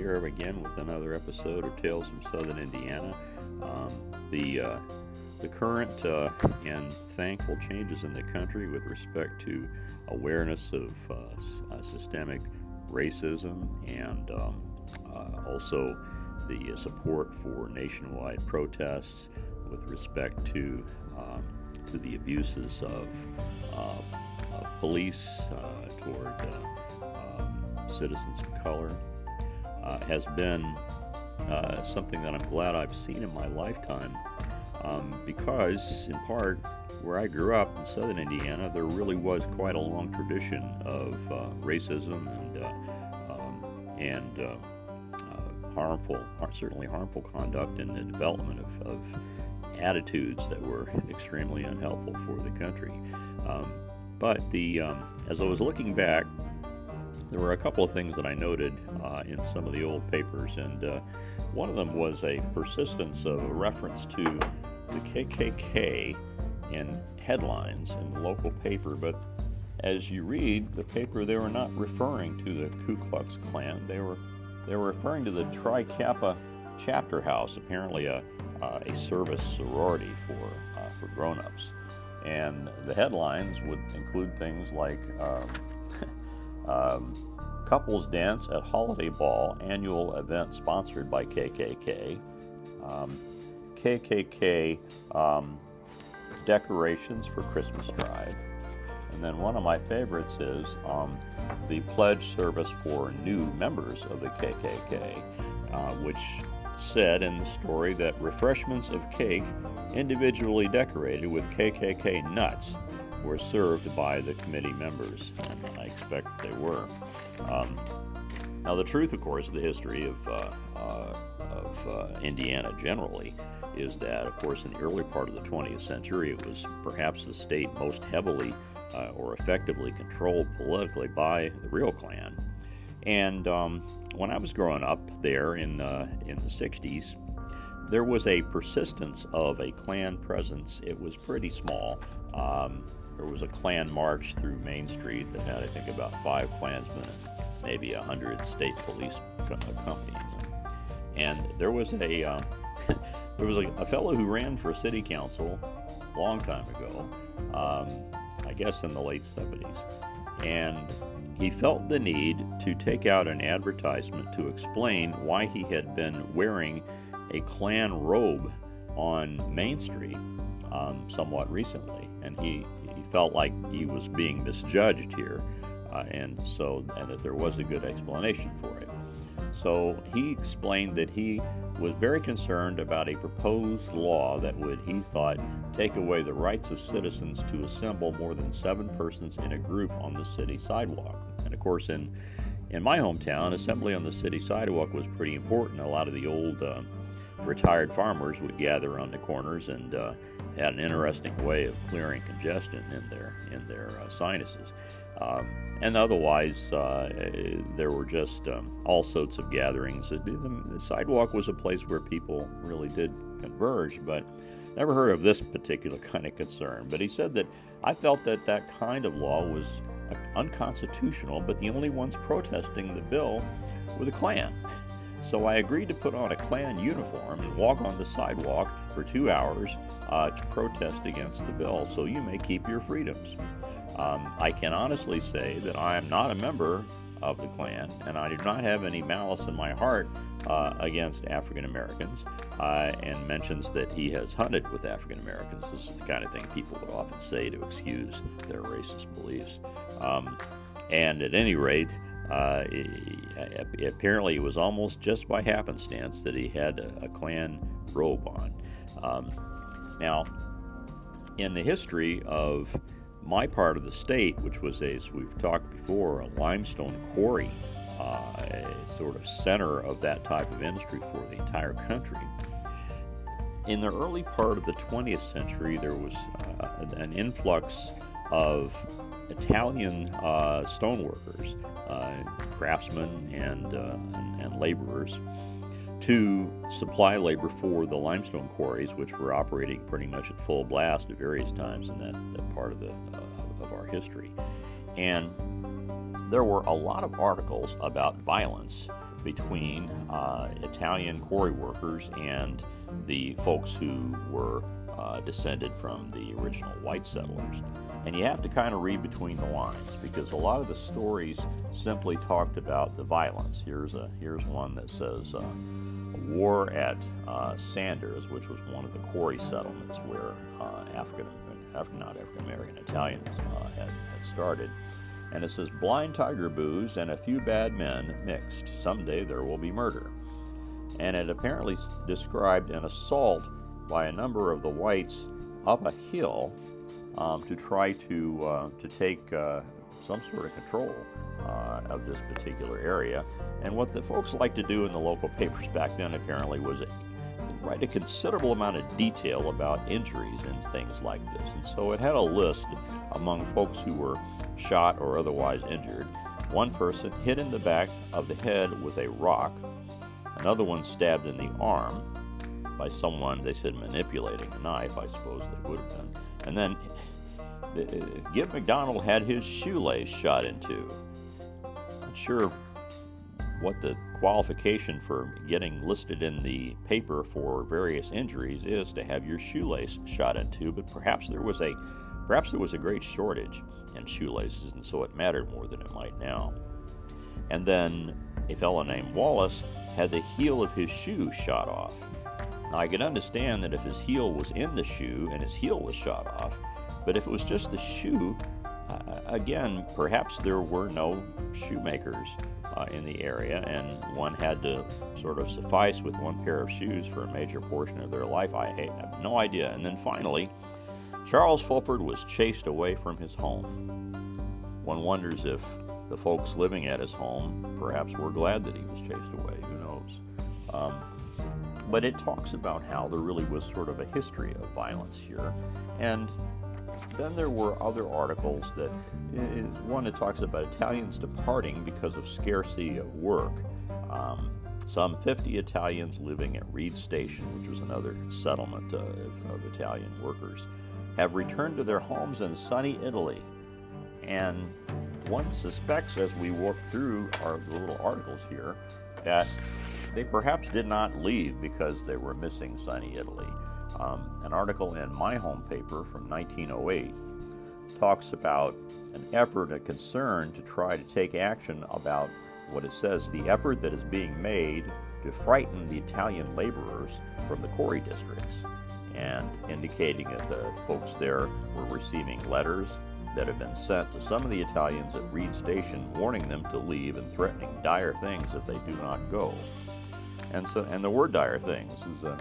here again with another episode of Tales from Southern Indiana. The current and thankful changes in the country with respect to awareness of systemic racism and also the support for nationwide protests with respect to the abuses of police toward citizens of color has been something that I'm glad I've seen in my lifetime, because in part where I grew up in Southern Indiana, there really was quite a long tradition of racism and harmful conduct in the development of attitudes that were extremely unhelpful for the country. But as I was looking back, there were a couple of things that I noted in some of the old papers, and one of them was a persistence of a reference to the KKK in headlines in the local paper. But as you read the paper, they were not referring to the Ku Klux Klan. They were referring to the Tri Kappa chapter house, apparently a service sorority for grown-ups. And the headlines would include things like couples dance at holiday ball, annual event sponsored by KKK, KKK decorations for Christmas drive, and then one of my favorites is the pledge service for new members of the KKK, which said in the story that refreshments of cake individually decorated with KKK nuts were served by the committee members, and I expect they were. Now the truth, of course, the history of Indiana generally is that, of course, in the early part of the 20th century, it was perhaps the state most heavily or effectively controlled politically by the real Klan. And when I was growing up there in the 60s, there was a persistence of a Klan presence. It was pretty small. There was a Klan march through Main Street that had, I think, about 5 Klansmen and maybe 100 state police accompanying them. And there was a fellow who ran for city council a long time ago, I guess in the late 70s, and he felt the need to take out an advertisement to explain why he had been wearing a Klan robe on Main Street somewhat recently, and he felt like he was being misjudged here, and that there was a good explanation for it. So he explained that he was very concerned about a proposed law that would, he thought, take away the rights of citizens to assemble more than 7 persons in a group on the city sidewalk. And of course, in my hometown, assembly on the city sidewalk was pretty important. A lot of the old retired farmers would gather on the corners and had an interesting way of clearing congestion in their sinuses. And otherwise, there were just all sorts of gatherings. The sidewalk was a place where people really did converge, but never heard of this particular kind of concern. But he said that I felt that that kind of law was unconstitutional, but the only ones protesting the bill were the Klan. So I agreed to put on a Klan uniform and walk on the sidewalk for 2 hours to protest against the bill, so you may keep your freedoms. I can honestly say that I am not a member of the Klan, and I do not have any malice in my heart against African Americans, and mentions that he has hunted with African Americans. This is the kind of thing people would often say to excuse their racist beliefs. And at any rate, apparently it was almost just by happenstance that he had a Klan robe on. Now, in the history of my part of the state, which was, as we've talked before, a limestone quarry, sort of center of that type of industry for the entire country. In the early part of the 20th century, there was an influx of Italian stone workers, craftsmen and laborers, to supply labor for the limestone quarries, which were operating pretty much at full blast at various times in that part of our history. And there were a lot of articles about violence between Italian quarry workers and the folks who were descended from the original white settlers. And you have to kind of read between the lines, because a lot of the stories simply talked about the violence. Here's one that says war at Sanders, which was one of the quarry settlements where not African American, Italians had started. And it says, blind tiger boos and a few bad men mixed. Someday there will be murder. And it apparently described an assault by a number of the whites up a hill to try to take some sort of control of this particular area. And what the folks liked to do in the local papers back then apparently was write a considerable amount of detail about injuries and things like this. And so it had a list among folks who were shot or otherwise injured. One person hit in the back of the head with a rock. Another one stabbed in the arm by someone, they said, manipulating a knife. I suppose they would have been. And then Gib McDonald had his shoelace shot into. Not sure what the qualification for getting listed in the paper for various injuries is to have your shoelace shot into, but perhaps there was a great shortage in shoelaces, and so it mattered more than it might now. And then a fellow named Wallace had the heel of his shoe shot off. Now, I could understand that if his heel was in the shoe and his heel was shot off, but if it was just the shoe, again, perhaps there were no shoemakers in the area, and one had to sort of suffice with one pair of shoes for a major portion of their life. I have no idea. And then finally, Charles Fulford was chased away from his home. One wonders if the folks living at his home perhaps were glad that he was chased away. Who knows? But it talks about how there really was sort of a history of violence here. And then there were other articles that, one that talks about Italians departing because of scarcity of work. Some 50 Italians living at Reed Station, which was another settlement of Italian workers, have returned to their homes in sunny Italy. And one suspects, as we walk through our little articles here, that they perhaps did not leave because they were missing sunny Italy. An article in My Home Paper from 1908 talks about an effort, a concern to try to take action about what it says, the effort that is being made to frighten the Italian laborers from the quarry districts, and indicating that the folks there were receiving letters that had been sent to some of the Italians at Reed Station warning them to leave and threatening dire things if they do not go. And there were dire things. This is an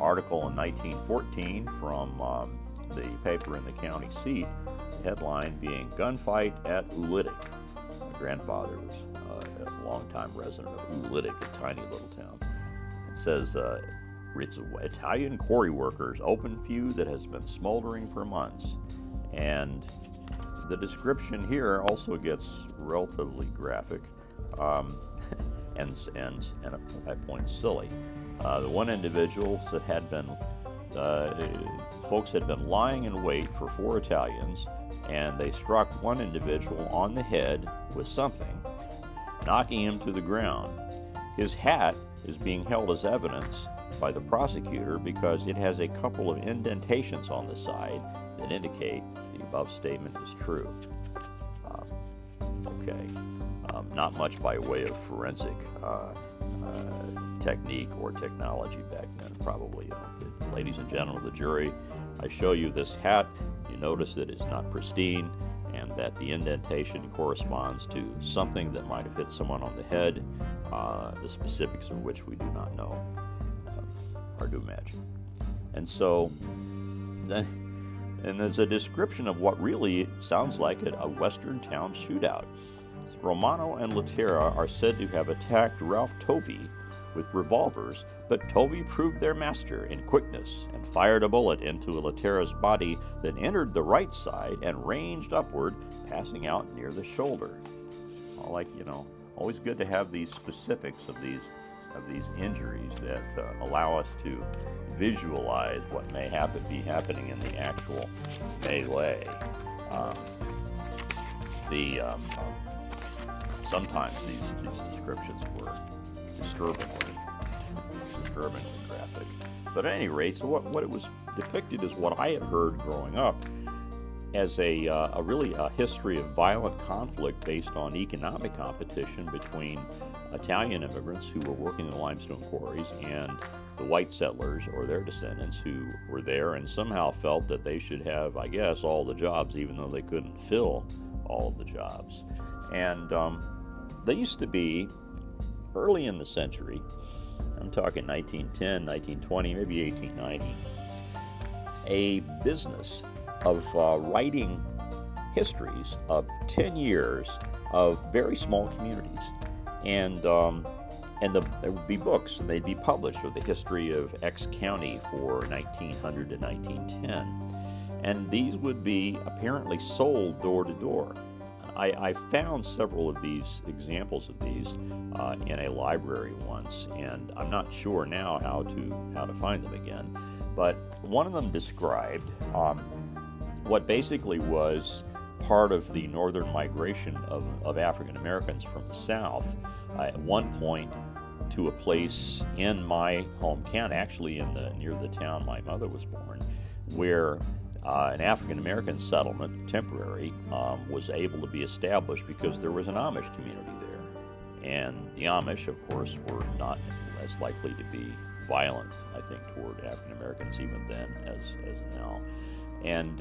article in 1914 from the paper in the county seat, the headline being Gunfight at Ulytic. My grandfather was a longtime resident of Ulytic, a tiny little town. It says, Italian quarry workers, open feud that has been smoldering for months. And the description here also gets relatively graphic and at points silly. The one individual that had been, folks had been lying in wait for four Italians, and they struck one individual on the head with something, knocking him to the ground. His hat is being held as evidence by the prosecutor because it has a couple of indentations on the side that indicate the above statement is true. Not much by way of forensic technique or technology back then, probably. Ladies and gentlemen of the jury, I show you this hat. You notice that it's not pristine, and that the indentation corresponds to something that might have hit someone on the head, the specifics of which we do not know, hard to imagine. And so, and there's a description of what really sounds like a western town shootout. Romano and Letera are said to have attacked Ralph Tovey with revolvers, but Tovey proved their master in quickness and fired a bullet into Letera's body, then entered the right side and ranged upward, passing out near the shoulder. Always good to have these specifics of these injuries that allow us to visualize what may be happening in the actual melee. Sometimes these descriptions were disturbingly graphic. But at any rate, so what it was depicted is what I had heard growing up as a history of violent conflict based on economic competition between Italian immigrants who were working in the limestone quarries and the white settlers or their descendants who were there and somehow felt that they should have, I guess, all the jobs, even though they couldn't fill all of the jobs. And they used to be, early in the century, I'm talking 1910, 1920, maybe 1890, a business of writing histories of 10 years of very small communities. And there would be books, and they'd be published with the history of X County for 1900 to 1910. And these would be apparently sold door to door. I found several of these examples of these in a library once, and I'm not sure now how to find them again. But one of them described what basically was part of the northern migration of African Americans from the South at one point to a place in my home county, actually near the town my mother was born, where an African American settlement, temporary, was able to be established because there was an Amish community there. And the Amish, of course, were not as likely to be violent, I think, toward African Americans even then as now. And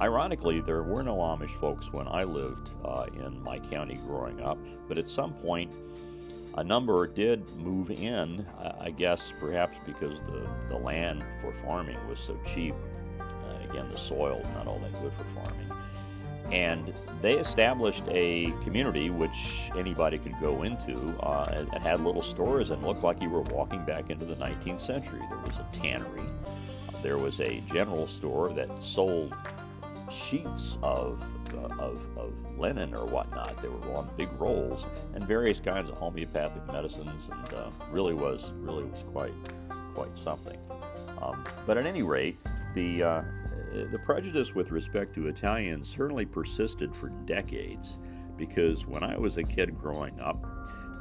ironically, there were no Amish folks when I lived in my county growing up, but at some point, a number did move in, I guess perhaps because the land for farming was so cheap. Again, the soil is not all that good for farming. And they established a community which anybody could go into and had little stores and looked like you were walking back into the 19th century. There was a tannery. There was a general store that sold sheets of linen or whatnot. They were on big rolls and various kinds of homeopathic medicines, and really was quite something. But at any rate, the prejudice with respect to Italians certainly persisted for decades, because when I was a kid growing up,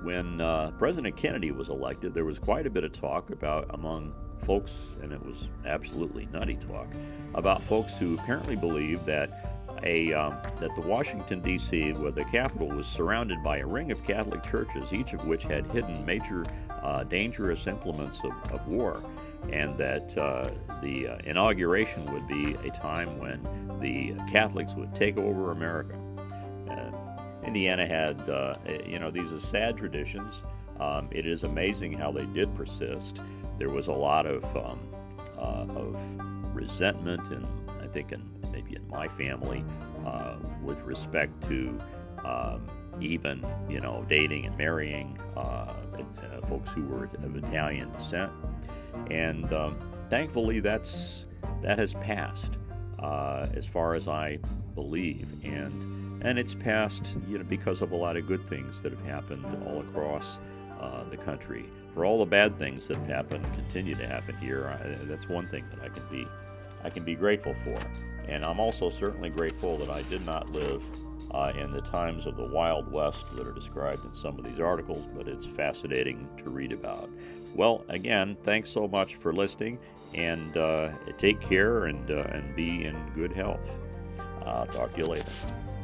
when President Kennedy was elected, there was quite a bit of talk about among folks, and it was absolutely nutty talk, about folks who apparently believed that the Washington, D.C., where the capital was surrounded by a ring of Catholic churches, each of which had hidden major dangerous implements of war. And that the inauguration would be a time when the Catholics would take over America. Indiana had, these are sad traditions. It is amazing how they did persist. There was a lot of resentment, and I think maybe in my family, with respect to even dating and marrying folks who were of Italian descent. And thankfully, that has passed, as far as I believe, and it's passed, because of a lot of good things that have happened all across the country. For all the bad things that have happened and continue to happen here, that's one thing that I can be grateful for. And I'm also certainly grateful that I did not live in the times of the Wild West that are described in some of these articles, but it's fascinating to read about. Well, again, thanks so much for listening, and take care and be in good health. I'll talk to you later.